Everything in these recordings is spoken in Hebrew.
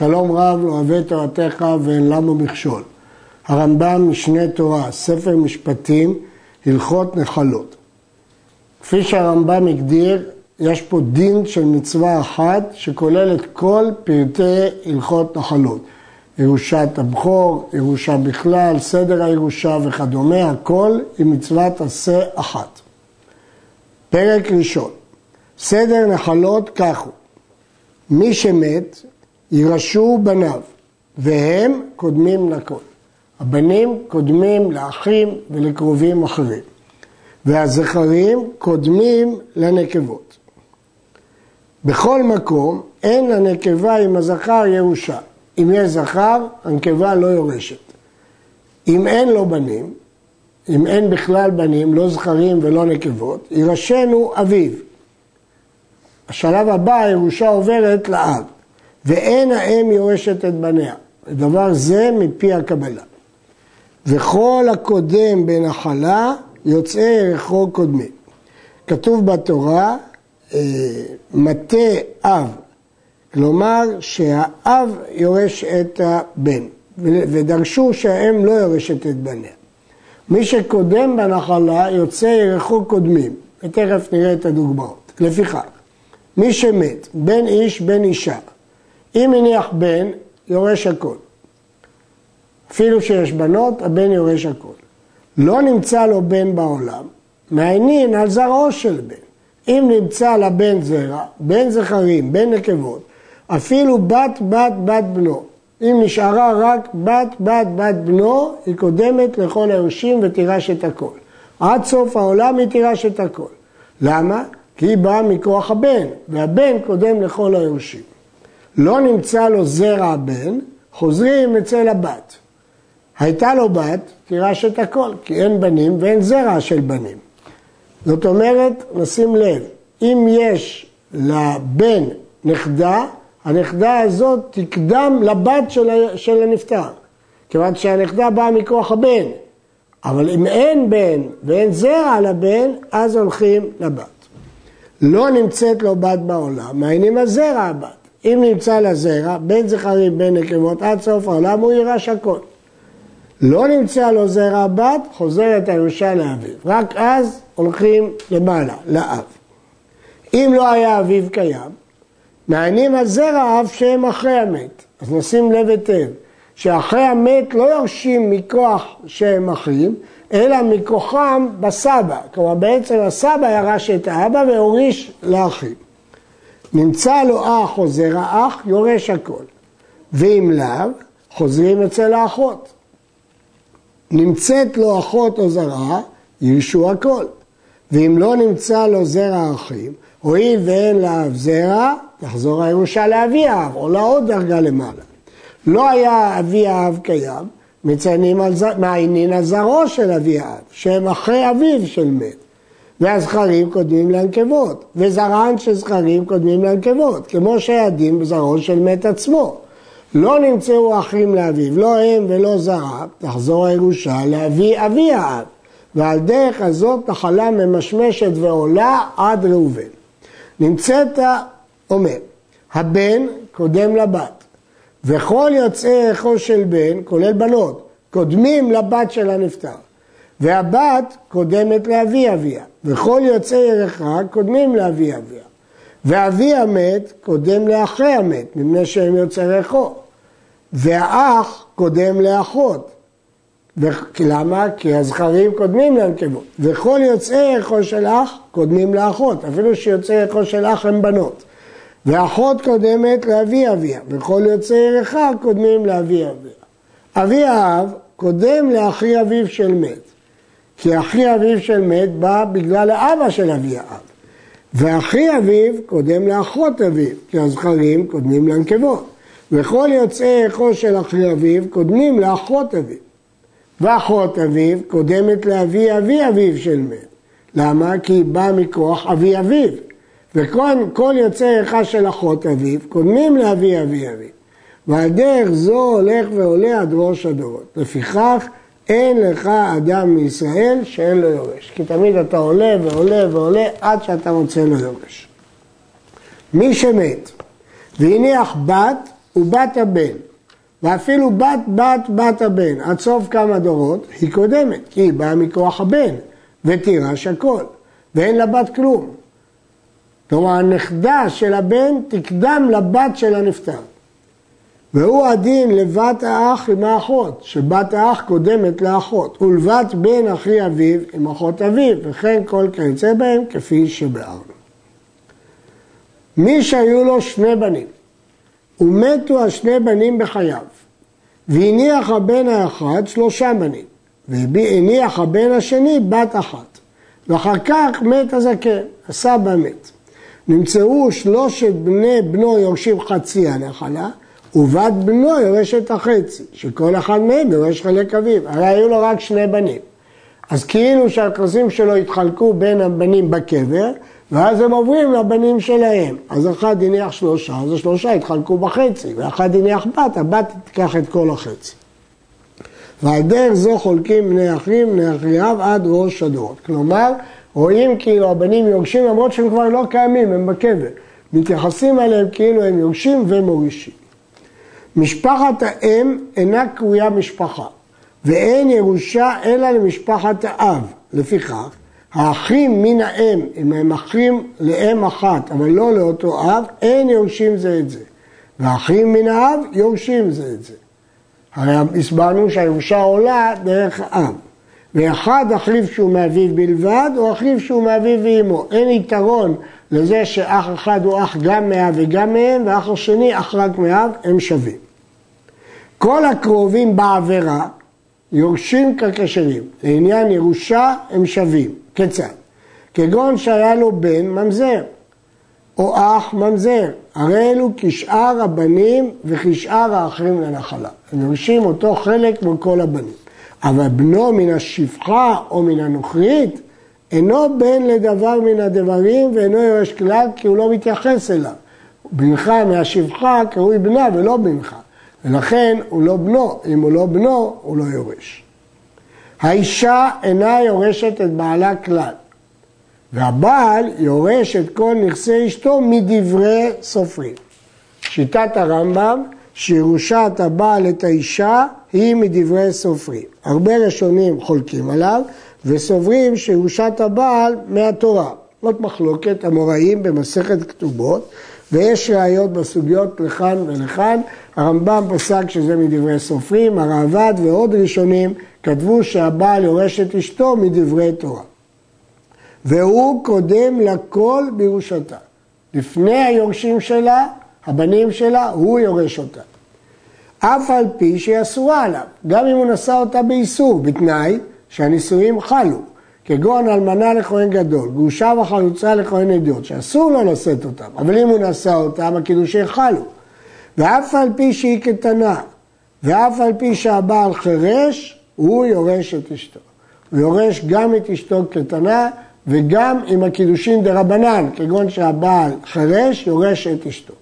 שלום רב לא אוהב תורתך ואין למה מכשול. הרמב"ם, משנה תורה, ספר משפטים, הלכות נחלות. כפי שהרמב"ם הגדיר, יש פה דין של מצווה אחת שכולל את כל פרטי הלכות נחלות. ירושת הבכור, ירושה בכלל, סדר הירושה וכדומה, הכל עם מצוות עשה אחת. פרק ראשון, סדר נחלות כך הוא. מי שמת ירשו בניו והם קודמים לכל. הבנים קודמים לאחים ולקרובים אחרים. והזכרים קודמים לנקבות. בכל מקום אין לנקבה עם הזכר ירושה. אם יש זכר, הנקבה לא יורשת. אם אין לו בנים, אם אין בכלל בנים, לא זכרים ולא נקבות, ירשנו אביו. השלב הבא, הירושה עוברת לאב, ואין האם יורשת את בניה. הדבר זה מפי הקבלה. וכל הקודם בנחלה יוצא ירחו קודמים. כתוב בתורה, מתה אב, כלומר שהאב יורש את הבן, ודרשו שהאם לא יורשת את בניה. מי שקודם בנחלה יוצא ירחו קודמים, ותכף נראה את הדוגמאות. לפיכך, מי שמת, בן איש, בן אישה, אם הניח בן, יורש הכל. אפילו שיש בנות, הבן יורש הכל. לא נמצא לו בן בעולם, מעניין על זרעו של בן. אם נמצא לבן זרע, בן זכרים, בן נקבות, אפילו בת, בת, בת בנו. אם נשארה רק בת, בת, בת בנו, היא קודמת לכל היורשים ותירש את הכל. עד סוף העולם היא תירש את הכל. למה? כי היא באה מכוח הבן, והבן קודם לכל היורשים. לא נמצא לו זרע הבן, חוזרים אצל הבת. הייתה לו בת, תירש את הכל, כי אין בנים ואין זרע של בנים. זאת אומרת, נשים לב, אם יש לבן נכדה, הנכדה הזאת תקדם לבת של הנפטר. כיוון שהנכדה באה מכוח הבן, אבל אם אין בן ואין זרע לבן, אז הולכים לבת. לא נמצאת לו בת בעולם, מעיינים הזרע הבת. אם נמצא לזרע, בן זכרים, בן נקבות, עד סוף העולם הוא יירש הכל. לא נמצא לו זרע בת, חוזרת הירושה לאביו. רק אז הולכים למעלה, לאב. אם לא היה אביו קיים, מעיינים על זרע אב שהם אחרי המת. אז נשים לב היטב, שאחרי המת לא יורשים מכוח שהם אחים, אלא מכוחם בסבא. כלומר, בעצם הסבא ירש את האבא והוריש לאחים. נמצא לו אח או זרע אח, יורש הכל. ואם לאו, חוזרים אצל האחות. נמצאת לו אחות או זרעה, ירשו הכל. ואם לא נמצא לו זרע אחים, או אי ואין לאב זרע, יחזור הירושה לאבי האב, או לעוד דרגה למעלה. לא היה אבי האב קיים, מציינים מעיינין על זרעו של אבי האב, שהם אחרי אביו של מת. והזכרים קודמים לנקבות, וזרען של זכרים קודמים לנקבות, כמו שהדין בזרעו של מת עצמו. לא נמצאו אחים לאביו, לא הם ולא זרע, תחזור הירושה לאבי אבי האב, ועל דרך הזאת נחלה ממשמשת ועולה עד ראובן. נמצאת אומר, הבן קודם לבת, וכל יוצאי ירחו של בן, כולל בנות, קודמים לבת של הנפטר, והבת קודמת לאבי אביה, וכל יוצאי ירחה קודמים לאבי אביה. ואבי המת קודם לאחרי המת, מפני שהם יוצאי ירחו. והאח קודם לאחות. למה? כי הזכרים קודמים לנקבות. וכל יוצאי ירחו של אח קודמים לאחות, אפילו שיוצאי ירחו של אח הם בנות. ואחות קודמת לאבי אביה, וכל יוצאי ירחה קודמים לאבי אביה. אבי האב קודם לאחי אביו של מת, כי אחי אביו של מת בא בגלל האבא של אבי האב. ואחי אביו קודם לאחות אביו, כי הזכרים קודמים לנקבות. וכל יוצאי ירחו של אחי אביו קודמים לאחות אביו. ואחות אביו קודמת לאבי אבי אביו של מת. למה? כי היא באה מכוח אבי אביו. וכל יוצאי ירחה של אחות אביו קודמים לאבי אבי אביו. ועל דרך זו הולך ועולה עד ראש הדורות. לפיכך אין לך אדם מישראל שאין לו יורש. כי תמיד אתה עולה ועולה ועולה עד שאתה מוצא לו יורש. מי שמת והניח בת ובת הבן, ואפילו בת בת בת הבן, עד סוף כמה דורות, היא קודמת, כי היא באה מכוח הבן, ותירש הכל, ואין לבת כלום. כלומר, הנכדה של הבן תקדם לבת של הנפטר. והוא הדין לבת האח עם האחות, שבת האח קודמת לאחות, ולבת בן אחי אביו עם אחות אביו, וכן כל כיוצא בהם כפי שבארנו. מי שהיו לו שני בנים, ומתו השני בנים בחייו, והניח הבן האחד 3 בנים, והניח הבן השני 1 בת, ואחר כך מת הזקן, הסבא מת. נמצאו 3 בני בנו יורשים חצי הנחלה, ובת בנו יורש את החצי, שכל אחד מהם יורש חלק אביו. הרי היו לו רק 2 בנים. אז כאילו שהכרסים שלו התחלקו בין הבנים בקבר, ואז הם עוברים לבנים שלהם. אז אחד הניח 3, אז 3 התחלקו בחצי, ואחד הניח בת, הבת תיקח את כל החצי. ועל דרך זו חולקים בני אחים, בני אחייו, עד ראש הדורות. כלומר, רואים כאילו הבנים יורשים, למרות שהם כבר לא קיימים, הם בקבר. מתייחסים עליהם כאילו הם יורשים ומורישים. משפחת האם אינה קרויה משפחה, ואין ירושה אלא למשפחת האב. לפיכך, האחים מן האם, אם הם אחים לאם אחת, אבל לא לאותו אב, אין יורשים זה את זה. והאחים מן האב יורשים זה את זה. הרי הסברנו שהירושה עולה דרך האב. ואחד אחיו שהוא מאביו בלבד, או אחיו שהוא מאביו ואימו. אין יתרון לזה שאח אחד הוא אח גם מאב וגם מהם, ואח השני אח רק מאב, הם שווים. כל הקרובים בעבירה יורשים ככשרים, לעניין ירושה הם שווים. כיצד? כגון שהיה לו בן ממזר, או אח ממזר, הרי אלו כשאר הבנים וכשאר האחרים לנחלה. הם יורשים אותו חלק מכל הבנים. אבל בנו מן השפחה או מן הנוכרית אינו בן לדבר מן הדברים ואינו יורש כלל כי הוא לא מתייחס אליו. בנך מהשפחה קרוי בנה ולא בנך, ולכן הוא לא בנו, אם הוא לא בנו הוא לא יורש. האישה אינה יורשת את בעלה כלל, והבעל יורש את כל נכסי אשתו מדברי סופרים. שיטת הרמב"ם שירושת הבעל את האישה היא מדברי סופרים. הרבה ראשונים חולקים עליו וסוברים שירושת הבעל מהתורה. זאת מחלוקת המוראים במסכת כתובות, ויש ראיות בסוגיות לכאן ולכאן. הרמב"ם פסק שזה מדברי סופרים, הרעבד ועוד ראשונים כתבו שהבעל יורש את אשתו מדברי תורה. והוא קודם לכל בירושתה. לפני היורשים שלה, הבנים שלה, הוא יורש אותה. אף על פי שהיא אסורה עליו, גם אם הוא נשא אותה באיסור, בתנאי שהנישואים חלו, כגון אלמנה לכהן גדול, גרושה וחלוצה לכהן אדיוט, שאסור לו לשאת אותם, אבל אם הוא נשא אותם, הקידושים חלו. ואף על פי שהיא קטנה, ואף על פי שהבעל חירש, הוא יורש את אשתו. הוא יורש גם את אשתו קטנה, וגם עם הקידושים דרבנן, כגון שהבעל חירש, יורש את אשתו.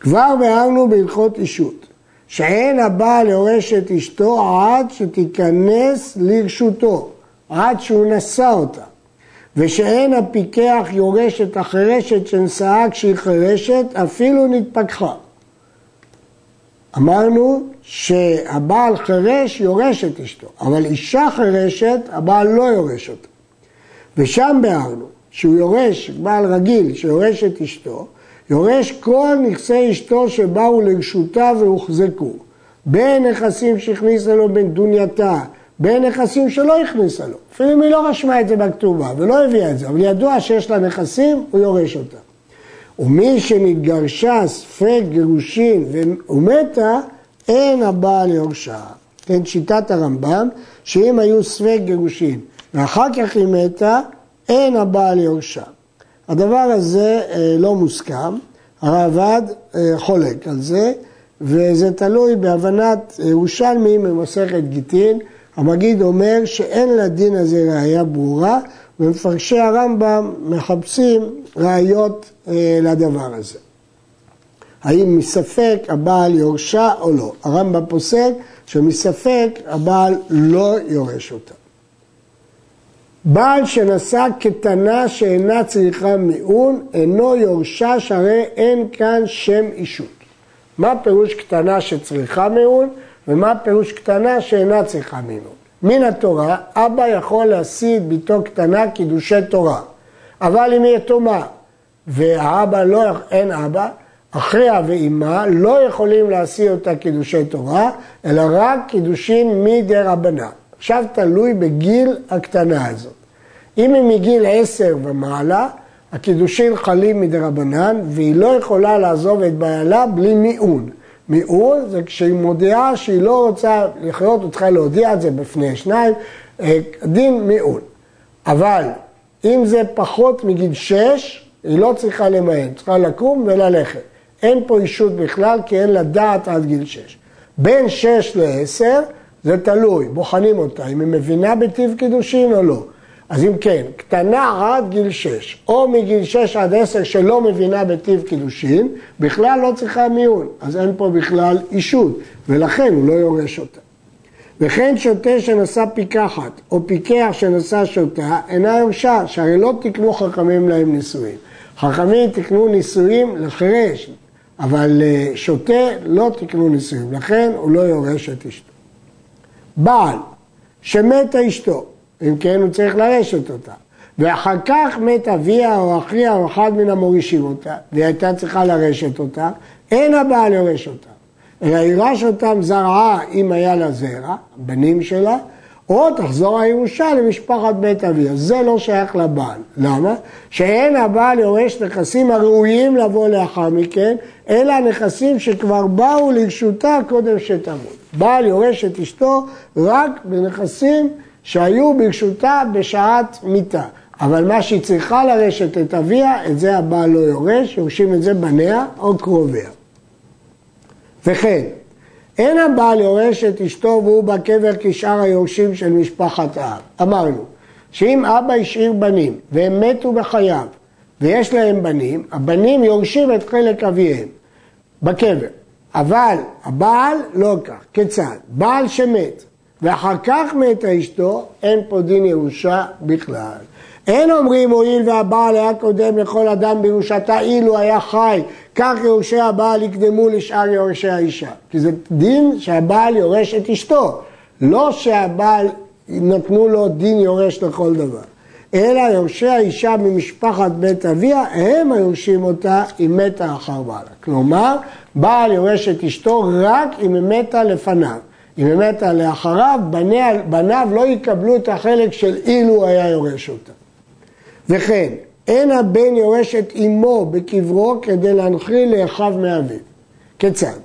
כבר בארנו בהלכות אישות, שאין הבעל יורש את אשתו עד שתיכנס לרשותו, עד שהוא נשא אותה, ושאין הפיקח יורש את החרשת שנשאה כשהיא חרשת, אפילו נתפקחה. אמרנו שהבעל חרש יורש את אשתו, אבל אישה חרשת, הבעל לא יורש אותה. ושם בארנו, שהוא יורש, בעל רגיל שיורש את אשתו, יורש כל נכסי אשתו שבאו לרשותה והוחזקו, בין נכסים שהכניסה לו בין דונייתה, בין נכסים שלא הכניסה לו. אפילו אם היא לא רשמה את זה בכתובה ולא הביאה את זה, אבל ידוע שיש לה נכסים, הוא יורש אותה. ומי שמתגרשה ספק גירושין ומתה, אין הבעל יורשה. כן, שיטת הרמב"ם, שאם היו ספק גירושין ואחר כך היא מתה, אין הבעל יורשה. הדבר הזה לא מוסכם, הרעבד חולק על זה, וזה תלוי בהבנת ירושלמי ממסכת גיטין. המגיד אומר שאין לדין הזה ראיה ברורה, ומפרשי הרמב"ם מחפשים ראיות לדבר הזה. האם מספק הבעל יורשה או לא? הרמב"ם פוסק שמספק הבעל לא יורש אותה. בעל שנשא קטנה שאינה צריכה מיעון, אינו יורשה, שהרי אין כאן שם אישות. מה פירוש קטנה שצריכה מיון ומה פירוש קטנה שאינה צריכה מיון. מן התורה, אבא יכול להשיא ביתו קטנה קידושי תורה, אבל אם היא יתומה והאבא לא, אין אבא, אחיה ואימה לא יכולים להשיא אותה קידושי תורה, אלא רק קידושים מדרבנן. עכשיו תלוי בגיל הקטנה הזאת. אם היא מגיל 10 ומעלה, הקידושים חלים מדרבנן, והיא לא יכולה לעזוב את בעלה בלי מיעון. מיעון זה כשהיא מודיעה שהיא לא רוצה לחיות, היא צריכה להודיע את זה בפני שניים, דין מיעון. אבל אם זה פחות מגיל 6, היא לא צריכה למען, צריכה לקום וללכת. אין פה אישות בכלל, כי אין לה דעת עד גיל 6. בין 6 ל-10 זה תלוי, בוחנים אותה, אם היא מבינה בטיב קידושין או לא. אז אם כן, קטנה עד גיל 6, או מגיל 6 עד 10 שלא מבינה בטיב קידושין, בכלל לא צריכה מיון, אז אין פה בכלל אישות, ולכן הוא לא יורש אותה. וכן שוטה שנשא פיקחת, או פיקח שנשא שוטה, אינה יורשה, שהרי לא תקנו חכמים להם נישואים. חכמים תקנו נישואים לחירש, אבל שוטה לא תקנו נישואים, לכן הוא לא יורש את אשתו. בעל, שמתה אשתו, אם כן הוא צריך לרשת אותה, ואחר כך מת אביה או אחיה או אחד מן המורישים אותה, והיא הייתה צריכה לרשת אותה, אין הבעל יורש אותה, אלא ירש אותם זרעה אם היה לה זרע, בנים שלה, או תחזור הירושה למשפחת בית אביה, זה לא שייך לבעל. למה? שאין הבעל יורש נכסים הראויים לבוא לאחר מכן, אלא נכסים שכבר באו לרשותה קודם שתמות. בעל יורש את אשתו רק בנכסים שהיו ברשותה בשעת מיתה. אבל מה שהיא צריכה לרשת את אביה, את זה הבעל לא יורש, יורשים את זה בניה או קרוביה. וכן, אין הבעל יורש את אשתו והוא בקבר כשאר היורשים של משפחת האב. אמרנו, שאם אבא השאיר בנים והם מתו בחייו ויש להם בנים, הבנים יורשים את חלק אביהם בקבר. אבל הבעל לא כך. כיצד? בעל שמת ואחר כך מת אשתו, אין פה דין ירושה בכלל. אין אומרים הואיל והבעל היה קודם לכל אדם בירושתה אילו היה חי, כך יורשי הבעל יקדמו לשאר יורשי האישה. כי זה דין שהבעל יורש את אשתו, לא שהבעל נתנו לו דין יורש לכל דבר. אלא יורשי האישה ממשפחת בית אביה, הם היורשים אותה אם מתה אחר בעלה. כלומר, בעל יורש את אשתו רק אם היא מתה לפניו. אם היא מתה לאחריו, בניו לא יקבלו את החלק של אילו היה יורש אותה. וכן, אין הבן יורש את אמו בקברו כדי להנחיל לאחיו מאביו. כיצד?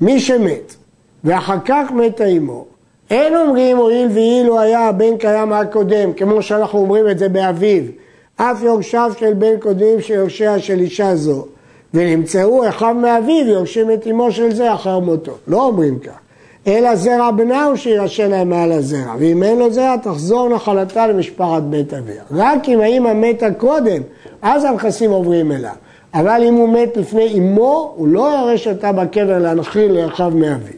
מי שמת ואחר כך מתה אמו, אין אומרים הואיל ואילו היה הבן קיים הקודם, כמו שאנחנו אומרים את זה באביו, אף יורשיו של בן קודמים שיורשיה של אישה זו, ונמצאו אחיו מאביו יורשים את אמו של זה אחר מותו. לא אומרים כך. אלא זרע בנהו שירשה להם מעל הזרע, ואם אין לו זרע תחזור נחלתה למשפחת בית אביה. רק אם האמא מתה קודם, אז הנכסים עוברים אליו. אבל אם הוא מת לפני אמו, הוא לא יורש אותה בקבר להנחיל לאחיו מאביו.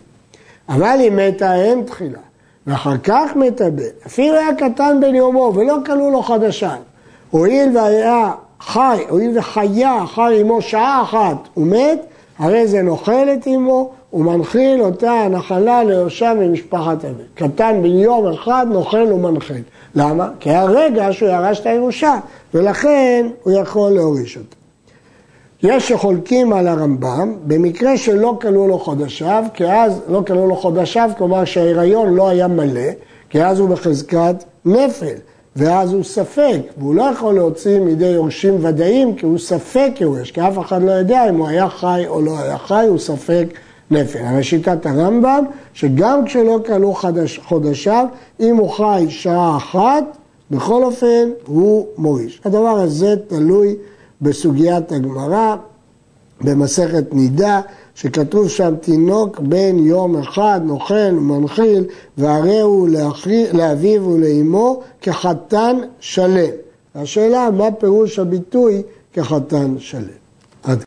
אבל אם מתה האם תחילה, ואחר כך מת הבן, אפילו היה קטן בן יומו ולא קנו לו חדשן, הואיל וחיה אחר אמו שעה אחת ומת, הרי זה נוחלת אמו, ומנחיל אותה הנחלה ליורשה ממשפחת אביה. קטן בן יום אחד נוחל ומנחיל. למה? כי הרגע שהוא ירש את הירושה, ולכן הוא יכול להוריש אותה. יש שחולקים על הרמב"ם, במקרה שלא קנו לו חודשיו, כי אז לא קנו לו חודשיו, כלומר שההיריון לא היה מלא, כי אז הוא בחזקת נפל, ואז הוא ספק, והוא לא יכול להוציא מידי יורשים ודאים, כי הוא ספק יורש, כי אף אחד לא יודע אם הוא היה חי או לא היה חי, הוא ספק נפל. אבל שיטת הרמב"ם, שגם כשלא קנו חודשיו, אם הוא חי שעה אחת, בכל אופן הוא מוריש. הדבר הזה תלוי בסוגיית הגמרא, במסכת נידה, שכתוב שם תינוק בן יום אחד נוחל ומנחיל, והרי הוא לאביו ולאמו כחתן שלם. השאלה מה פירוש הביטוי כחתן שלם.